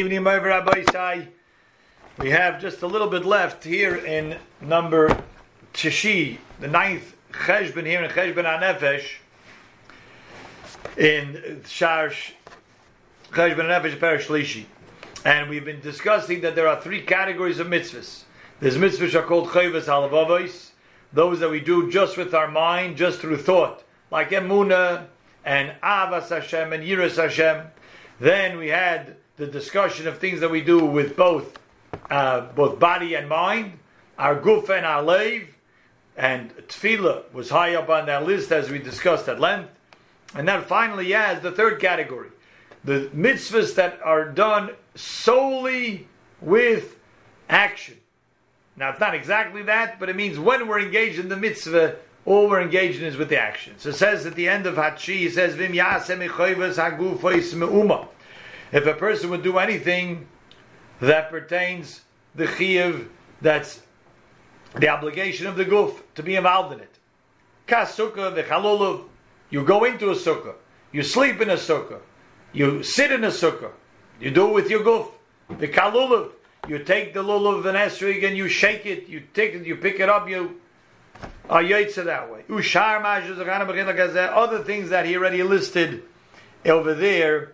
Evening over, Rabbi Isai. We have just a little bit left here in number Tishi, the ninth Cheshbon here in Cheshbon HaNefesh, in Sharash Cheshbon HaNefesh Parash Lishi. And we've been discussing that there are three categories of mitzvahs. There's mitzvahs are called Chovos HaLevavos, those that we do just with our mind, just through thought, like Emuna and Avas Hashem and Yiras Hashem. Then we had the discussion of things that we do with both body and mind, our guf and our leiv, and tefillah was high up on that list as we discussed at length. And then finally, as the third category, the mitzvahs that are done solely with action. Now, it's not exactly that, but it means when we're engaged in the mitzvah, all we're engaged in is with the action. So it says at the end of Hatshi, it says, Vim yaseh michoivas haguf ois me'uma. If a person would do anything that pertains the chiyev, that's the obligation of the guf to be involved in it. Kas sukkah, the kalulav. You go into a sukkah, you sleep in a sukkah, you sit in a sukkah, you do it with your guf. The kalulav, you take the lulav and esrog and you shake it, you take it, you pick it up, you are yotze that way. Ushar ma'ashu, other things that he already listed over there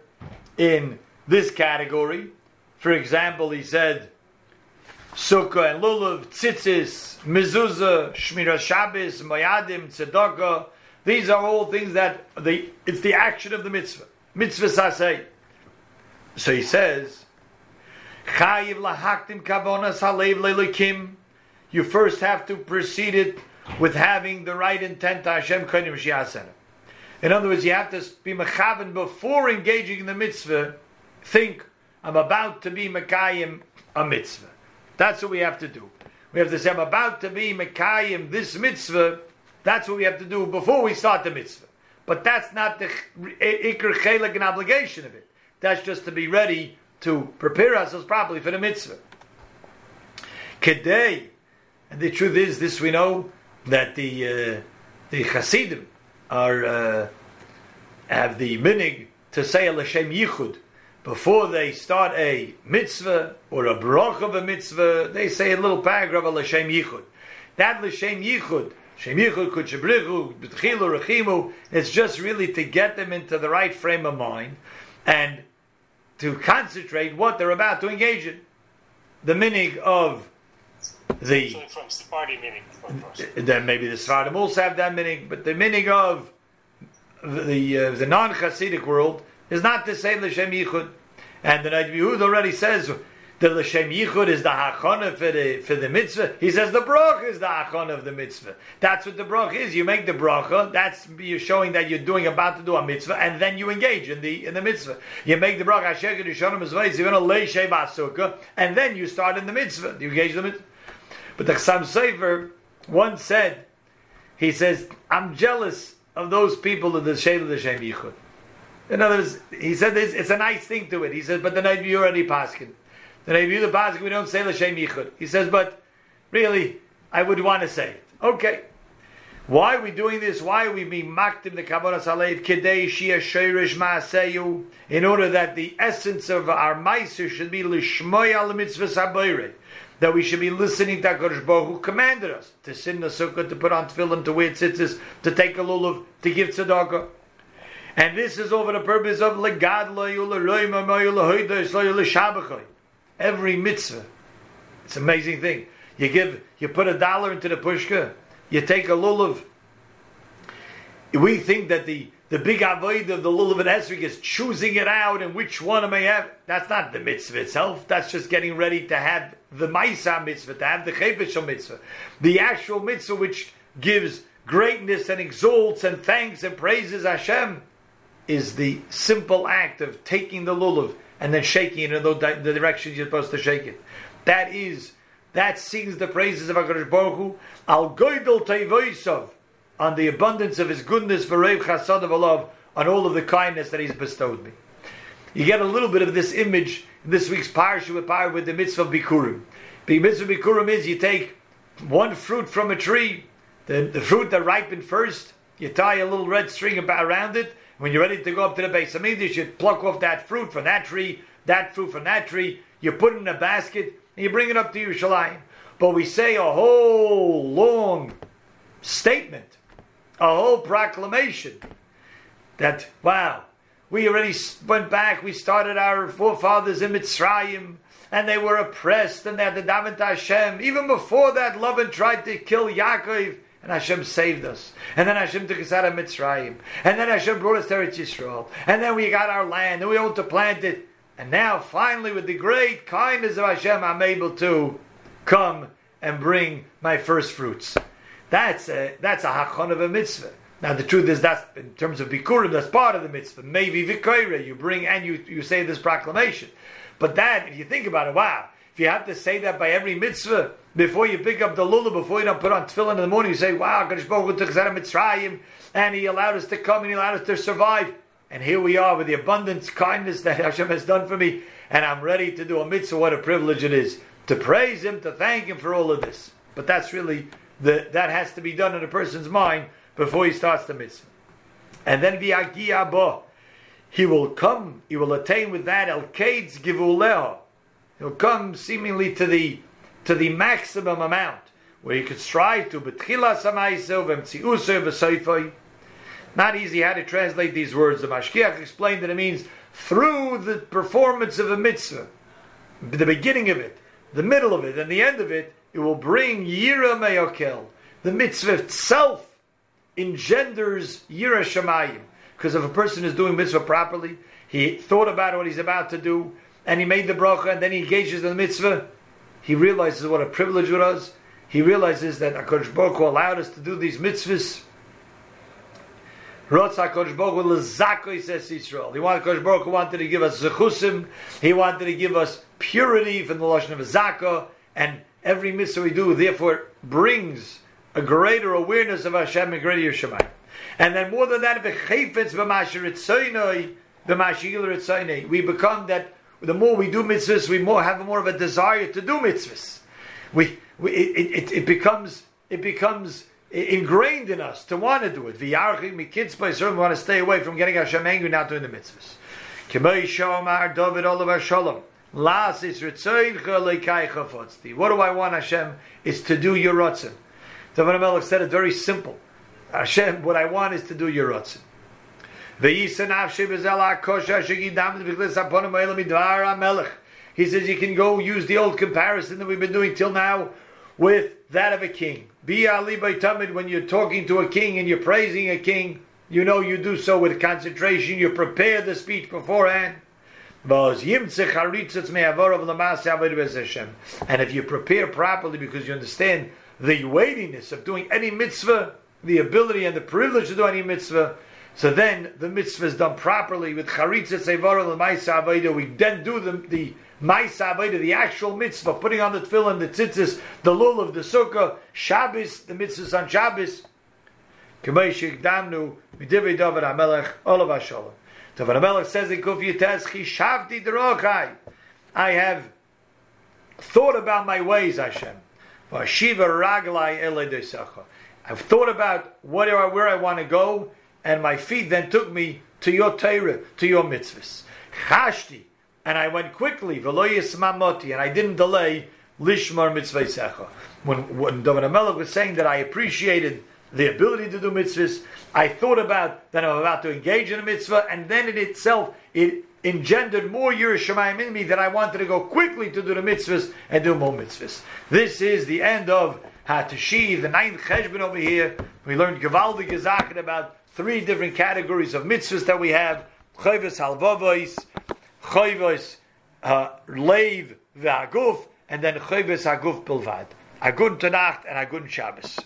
in this category. For example, he said sukkah and lulav, tzitzis, mezuzah, Shmira Shabbos, mayadim, Tzedakah. These are all things that it's the action of the mitzvah. Mitzvah saseh. So he says, "Chayiv lahaktim kavonas halev lelikim." You first have to precede it with having the right intent to Hashem kodim shi'aseh. In other words, you have to be mechaven before engaging in the mitzvah. Think, I'm about to be mekayim a mitzvah. That's what we have to do. We have to say, I'm about to be mekayim this mitzvah. That's what we have to do before we start the mitzvah. But that's not the ikr chelek and obligation of it. That's just to be ready to prepare ourselves properly for the mitzvah. Kedei. And the truth is, this we know, that the Hasidim have the minig to say L'Shem Yichud before they start a mitzvah or a brach of a mitzvah. They say a little paragraph of L'Shem Yichud. That L'Shem Yichud, Shem Yichud Kudshabrichu B'tchilu Rechimu, it's just really to get them into the right frame of mind and to concentrate what they're about to engage in. The minig of the from Sephardi minig. Then maybe the Sephardim also have that minig, but the minig of the non-Hasidic world is not the same L'Shem Yichud. And the Neit Yehud already says the L'Shem Yichud is the hachana for the mitzvah. He says the bracha is the hachana of the mitzvah. That's what the bracha is. You make the bracha. That's you're showing that you're about to do a mitzvah, and then you engage in the mitzvah. You make the bracha. And then you start in the mitzvah. You engage in the mitzvah. But the Chassam Sefer once said, he says, I'm jealous of those people of the Sheil of the Shem Yichud. In other words, he said this, it's a nice thing to it. He says, but the Neit Yehud already paskin. The Neit Yehud paskin, we don't say the Shem Yichud. He says, but really, I would want to say it. Okay. Why are we doing this? Why are we being mocked in the Kavonas Alev? Kedei Shia Sheirish Maaseyu, in order that the essence of our Maiser should be Lishmoy al Mitzvah Sabayre. That we should be listening to HaKadosh Baruch Hu, who commanded us to sit in the sukkah, to put on tefillin, to wear tzitzis, to take a lulav, to give tzedakah. And this is over the purpose of every mitzvah. It's an amazing thing. You put $1 into the pushka, you take a lulav. We think that the big avodah of the lulav and esrog is choosing it out and which one am I have. That's not the mitzvah itself. That's just getting ready to have the maysa mitzvah, to have the chaven mitzvah, the actual mitzvah which gives greatness and exalts and thanks and praises Hashem, is the simple act of taking the lulav and then shaking it in the direction you're supposed to shake it. That sings the praises of HaKadosh Baruch Hu, al goydel teivoisov, on the abundance of his goodness, v'reiv chasadav olav, on all of the kindness that he's bestowed me. You get a little bit of this image in this week's parashah with the mitzvah of Bikurim. The mitzvah of Bikurim is you take one fruit from a tree, the fruit that ripened first, you tie a little red string around it. When you're ready to go up to the bais hamikdash, you pluck off that fruit from that tree, that fruit from that tree, you put it in a basket, and you bring it up to Yerushalayim. But we say a whole long statement, a whole proclamation, that, wow, we already went back, we started our forefathers in Mitzrayim, and they were oppressed, and they had the daven to Hashem. Even before that, Lavan tried to kill Yaakov, and Hashem saved us. And then Hashem took us out of Mitzrayim. And then Hashem brought us to Eretz Yisrael. And then we got our land, and we were able to plant it. And now, finally, with the great kindness of Hashem, I'm able to come and bring my first fruits. That's a hachon of a mitzvah. Now, the truth is that in terms of Bikurim, that's part of the mitzvah. Maybe Vikoira, you bring and you say this proclamation. But that, if you think about it, wow, if you have to say that by every mitzvah, before you pick up the lulav, before you don't put on tefillin in the morning, you say, wow, HaKadosh Baruch Hu took us out of Mitzrayim, and He allowed us to come, and He allowed us to survive. And here we are with the abundant kindness that Hashem has done for me, and I'm ready to do a mitzvah. What a privilege it is to praise Him, to thank Him for all of this. But that's really, that has to be done in a person's mind before he starts the mitzvah. And then, v'yagia bo, he will come, he will attain with that, el kaidz givuleho. He'll come seemingly to the maximum amount where he could strive to betchilas hamaisov emtziuso v'soifoi. Not easy how to translate these words. The Mashkiach explained that it means through the performance of a mitzvah, the beginning of it, the middle of it, and the end of it, it will bring yira meyokel. The mitzvah itself engenders yira shamayim. Because if a person is doing mitzvah properly, he thought about what he's about to do, and he made the bracha, and then he engages in the mitzvah, he realizes what a privilege it was. He realizes that HaKadosh Baruch Hu allowed us to do these mitzvahs. Rotz HaKadosh Baruch Hu l'zakoi says Yisrael. HaKadosh Baruch Hu wanted to give us zechusim. He wanted to give us purity from the lashon of zakah. And every mitzvah we do, therefore, brings a greater awareness of Hashem and greater Yerushalayim. And then more than that, we become that. The more we do mitzvahs, we more have more of a desire to do mitzvahs. It becomes ingrained in us to want to do it. We want to stay away from getting Hashem angry not doing the mitzvahs. What do I want, Hashem? Is to do your rotzim. David HaMelech said it very simple. Hashem, what I want is to do your rotzim. He says you can go use the old comparison that we've been doing till now with that of a king. When you're talking to a king and you're praising a king, you know you do so with concentration. You prepare the speech beforehand. And if you prepare properly because you understand the weightiness of doing any mitzvah, the ability and the privilege to do any mitzvah, so then the mitzvah is done properly with charitza sevara and maysa avayda. We then do the maysa avayda, the actual mitzvah, putting on the tefillin, the tzitzis, the lulav, the sukkah, Shabbos, the mitzvahs on Shabbos. K'may shekdamnu midivrei David HaMelech olav hashalom. David HaMelech says in Kuf Yites, Chishavti d'rochai. I have thought about my ways, Hashem. V'ashiva raglai elei deisacha. I've thought about where I want to go. And my feet then took me to your Torah, to your mitzvahs. Chashti, and I went quickly, v'lo yismamoti, and I didn't delay lishmar mitzvaysecha. When David HaMelech was saying that I appreciated the ability to do mitzvahs, I thought about that I'm about to engage in a mitzvah, and then in itself, it engendered more Yerushalayim in me that I wanted to go quickly to do the mitzvahs and do more mitzvahs. This is the end of Hatshi, the ninth cheshbon over here. We learned Gevaldi Gezaken about 3 different categories of mitzvahs that we have: Chovos HaLevavos, Chovos Lev v'Haguf, and then Chovos Haguf Bilvad. Agun Tanach and Agun Shabbos.